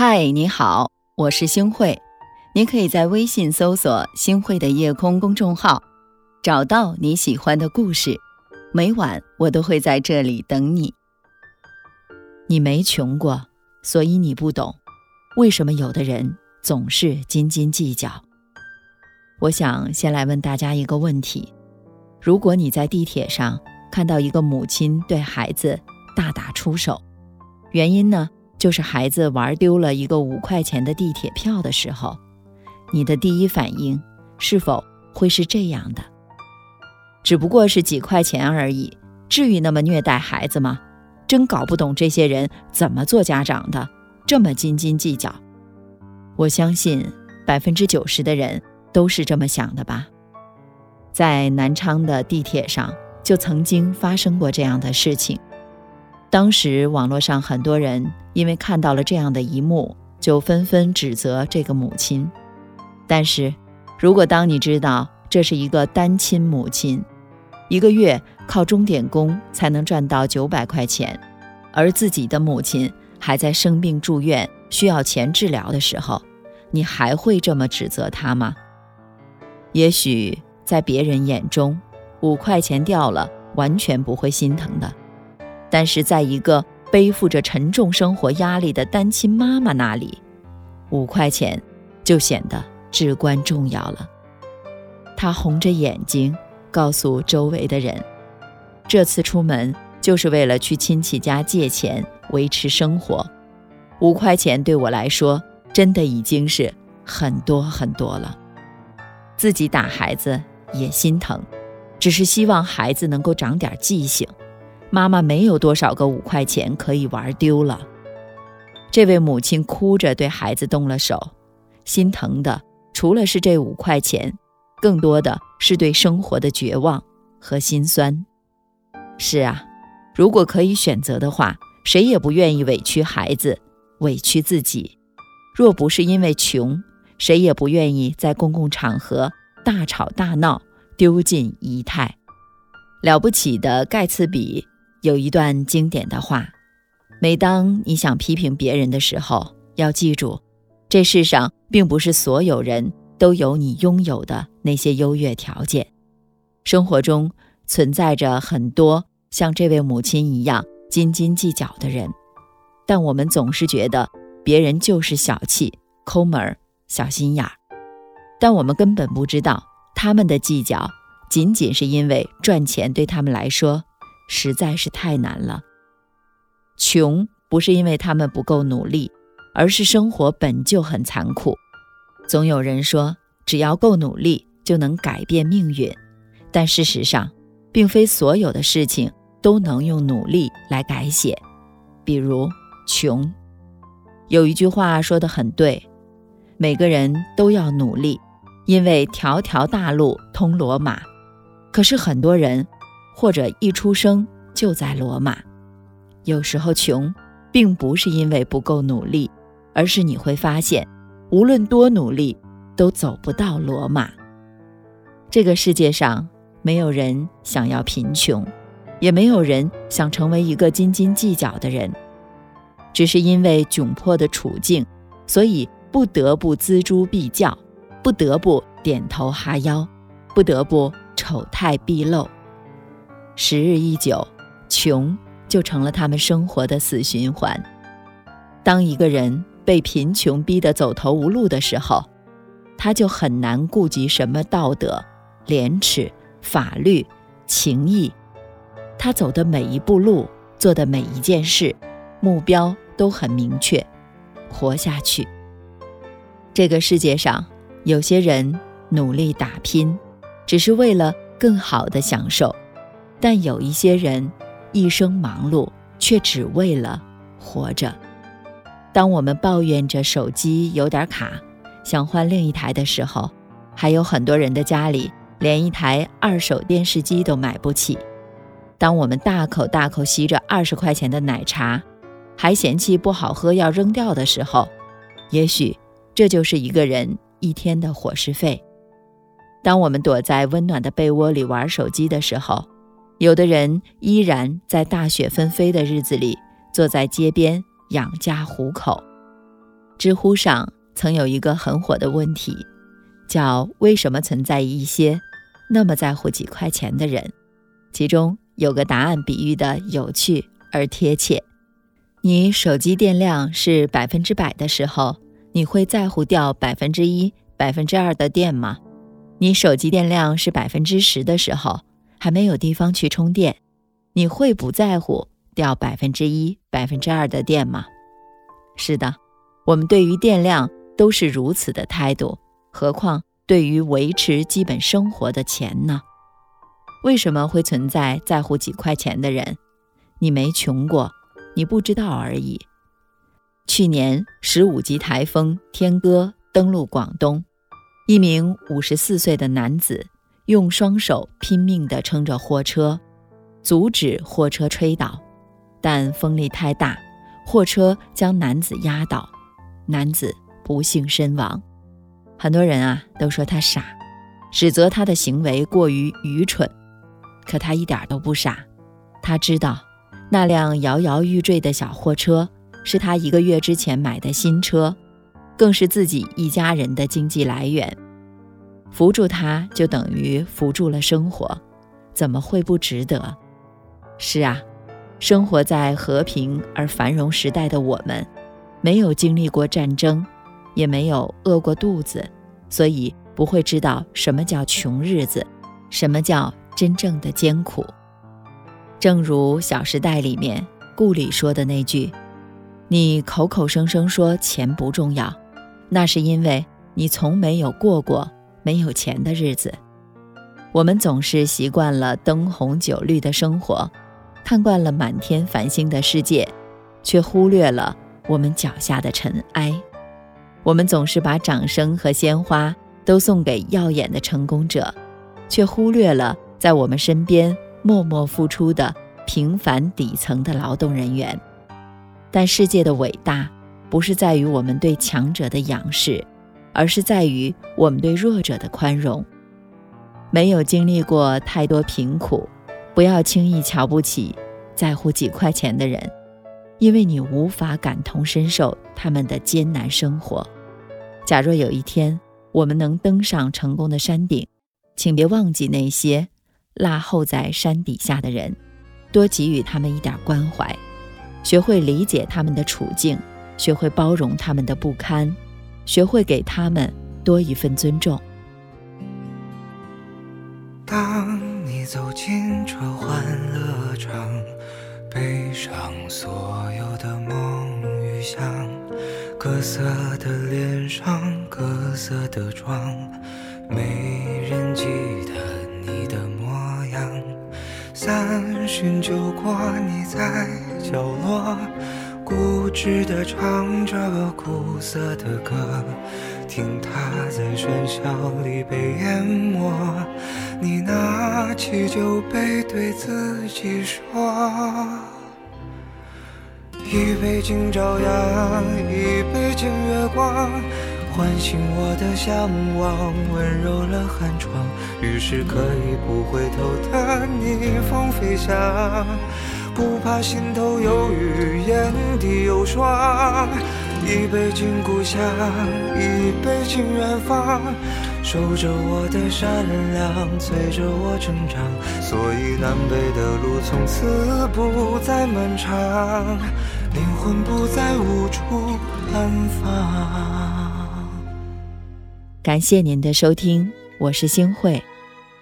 嗨，你好，我是星慧，您可以在微信搜索星慧的夜空公众号，找到你喜欢的故事，每晚我都会在这里等你。你没穷过，所以你不懂为什么有的人总是斤斤计较。我想先来问大家一个问题，如果你在地铁上看到一个母亲对孩子大打出手，原因呢就是孩子玩丢了一个5块钱的地铁票的时候，你的第一反应是否会是这样的？只不过是几块钱而已，至于那么虐待孩子吗？真搞不懂这些人怎么做家长的，这么斤斤计较。我相信 90% 的人都是这么想的吧。在南昌的地铁上就曾经发生过这样的事情，当时网络上很多人因为看到了这样的一幕，就纷纷指责这个母亲。但是如果当你知道这是一个单亲母亲，一个月靠钟点工才能赚到900块钱，而自己的母亲还在生病住院需要钱治疗的时候，你还会这么指责她吗？也许在别人眼中5块钱掉了完全不会心疼的，但是在一个背负着沉重生活压力的单亲妈妈那里，5块钱就显得至关重要了。她红着眼睛告诉周围的人，这次出门就是为了去亲戚家借钱维持生活，5块钱对我来说真的已经是很多很多了。自己打孩子也心疼，只是希望孩子能够长点记性，妈妈没有多少个5块钱可以玩丢了。这位母亲哭着对孩子动了手，心疼的除了是这5块钱，更多的是对生活的绝望和心酸。是啊，如果可以选择的话，谁也不愿意委屈孩子，委屈自己。若不是因为穷，谁也不愿意在公共场合大吵大闹，丢尽仪态。了不起的盖茨比有一段经典的话，每当你想批评别人的时候，要记住，这世上并不是所有人都有你拥有的那些优越条件。生活中存在着很多像这位母亲一样斤斤计较的人，但我们总是觉得别人就是小气、抠门、小心眼儿，但我们根本不知道他们的计较仅仅是因为赚钱对他们来说实在是太难了。穷不是因为他们不够努力，而是生活本就很残酷。总有人说只要够努力就能改变命运，但事实上并非所有的事情都能用努力来改写，比如穷。有一句话说得很对，每个人都要努力，因为条条大路通罗马。可是很多人或者一出生就在罗马。有时候穷并不是因为不够努力，而是你会发现无论多努力都走不到罗马。这个世界上没有人想要贫穷，也没有人想成为一个斤斤计较的人，只是因为窘迫的处境，所以不得不锱铢必较，不得不点头哈腰，不得不丑态毕露。时日一久，穷就成了他们生活的死循环。当一个人被贫穷逼得走投无路的时候，他就很难顾及什么道德、廉耻、法律、情义。他走的每一步路，做的每一件事，目标都很明确，活下去。这个世界上，有些人努力打拼，只是为了更好的享受，但有一些人一生忙碌，却只为了活着。当我们抱怨着手机有点卡，想换另一台的时候，还有很多人的家里连一台2手电视机都买不起。当我们大口大口吸着20块钱的奶茶，还嫌弃不好喝要扔掉的时候，也许这就是一个人一天的伙食费。当我们躲在温暖的被窝里玩手机的时候，有的人依然在大雪纷飞的日子里坐在街边养家糊口。知乎上曾有一个很火的问题，叫为什么存在一些那么在乎几块钱的人，其中有个答案比喻的有趣而贴切。你手机电量是100%的时候，你会在乎掉1%、2%的电吗？你手机电量是10%的时候，还没有地方去充电，你会不在乎掉1%、2%的电吗？是的，我们对于电量都是如此的态度，何况对于维持基本生活的钱呢？为什么会存在在乎几块钱的人？你没穷过，你不知道而已。去年15级台风天鸽登陆广东，一名54岁的男子用双手拼命地撑着货车，阻止货车吹倒，但风力太大，货车将男子压倒，男子不幸身亡。很多人都说他傻，指责他的行为过于愚蠢，可他一点都不傻。他知道那辆摇摇欲坠的小货车是他1个月之前买的新车，更是自己一家人的经济来源。扶助他就等于扶助了生活，怎么会不值得？是啊，生活在和平而繁荣时代的我们，没有经历过战争，也没有饿过肚子，所以不会知道什么叫穷日子，什么叫真正的艰苦。正如《小时代》里面顾里说的那句，你口口声声说钱不重要，那是因为你从没有过没有钱的日子。我们总是习惯了灯红酒绿的生活，看惯了满天繁星的世界，却忽略了我们脚下的尘埃。我们总是把掌声和鲜花都送给耀眼的成功者，却忽略了在我们身边默默付出的平凡底层的劳动人员。但世界的伟大不是在于我们对强者的仰视，而是在于我们对弱者的宽容。没有经历过太多贫苦，不要轻易瞧不起在乎几块钱的人，因为你无法感同身受他们的艰难生活。假若有一天我们能登上成功的山顶，请别忘记那些落后在山底下的人，多给予他们一点关怀，学会理解他们的处境，学会包容他们的不堪，学会给他们多一份尊重。当你走进这欢乐场，背上所有的梦与想，各色的脸上，各色的妆，没人记得你的模样。30酒过，你在角落固执地唱着苦涩的歌，听它在喧嚣里被淹没。你拿起酒杯对自己说，一杯敬朝阳，一杯敬月光，唤醒我的向往，温柔了寒窗。于是可以不回头的逆风飞翔，不怕心头有雨，眼底有霜。一杯敬故乡，一杯敬远方，守着我的善良，催着我成长。所以南北的路从此不再漫长，灵魂不再无处安放。感谢您的收听，我是星慧。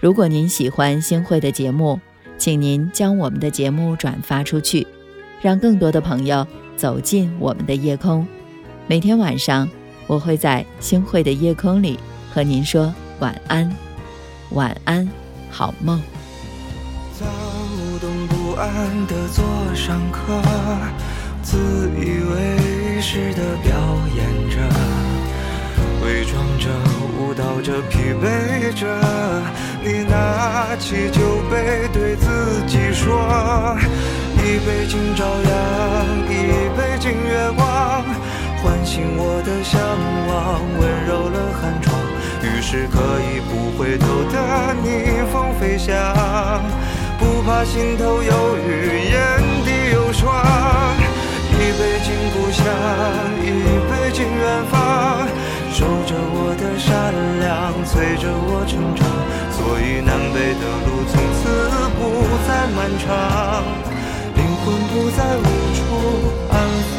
如果您喜欢星慧的节目，请您将我们的节目转发出去，让更多的朋友走进我们的夜空。每天晚上我会在星慧的夜空里和您说晚安，晚安，好梦。躁动不安地坐上课，自以为是地表演着，伪装着，舞蹈着，疲惫着。你拿起酒杯对自己说，一杯敬朝阳，一杯敬月光，唤醒我的向往，温柔了寒窗。于是可以不回头的逆风飞翔，不怕心头有雨，眼底有霜。杯敬故乡，一杯敬远方，守着我的善良，催着我成长，所以南北的路从此不再漫长，灵魂不再无处安放。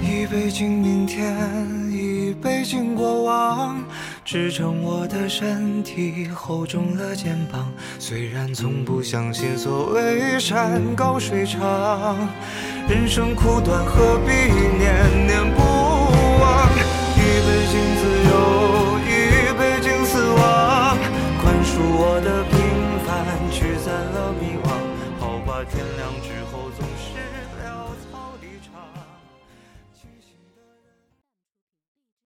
一杯敬明天，一杯敬过往，支撑我的身体，厚重了肩膀，虽然从不相信所谓山高水长，人生苦短何必念念不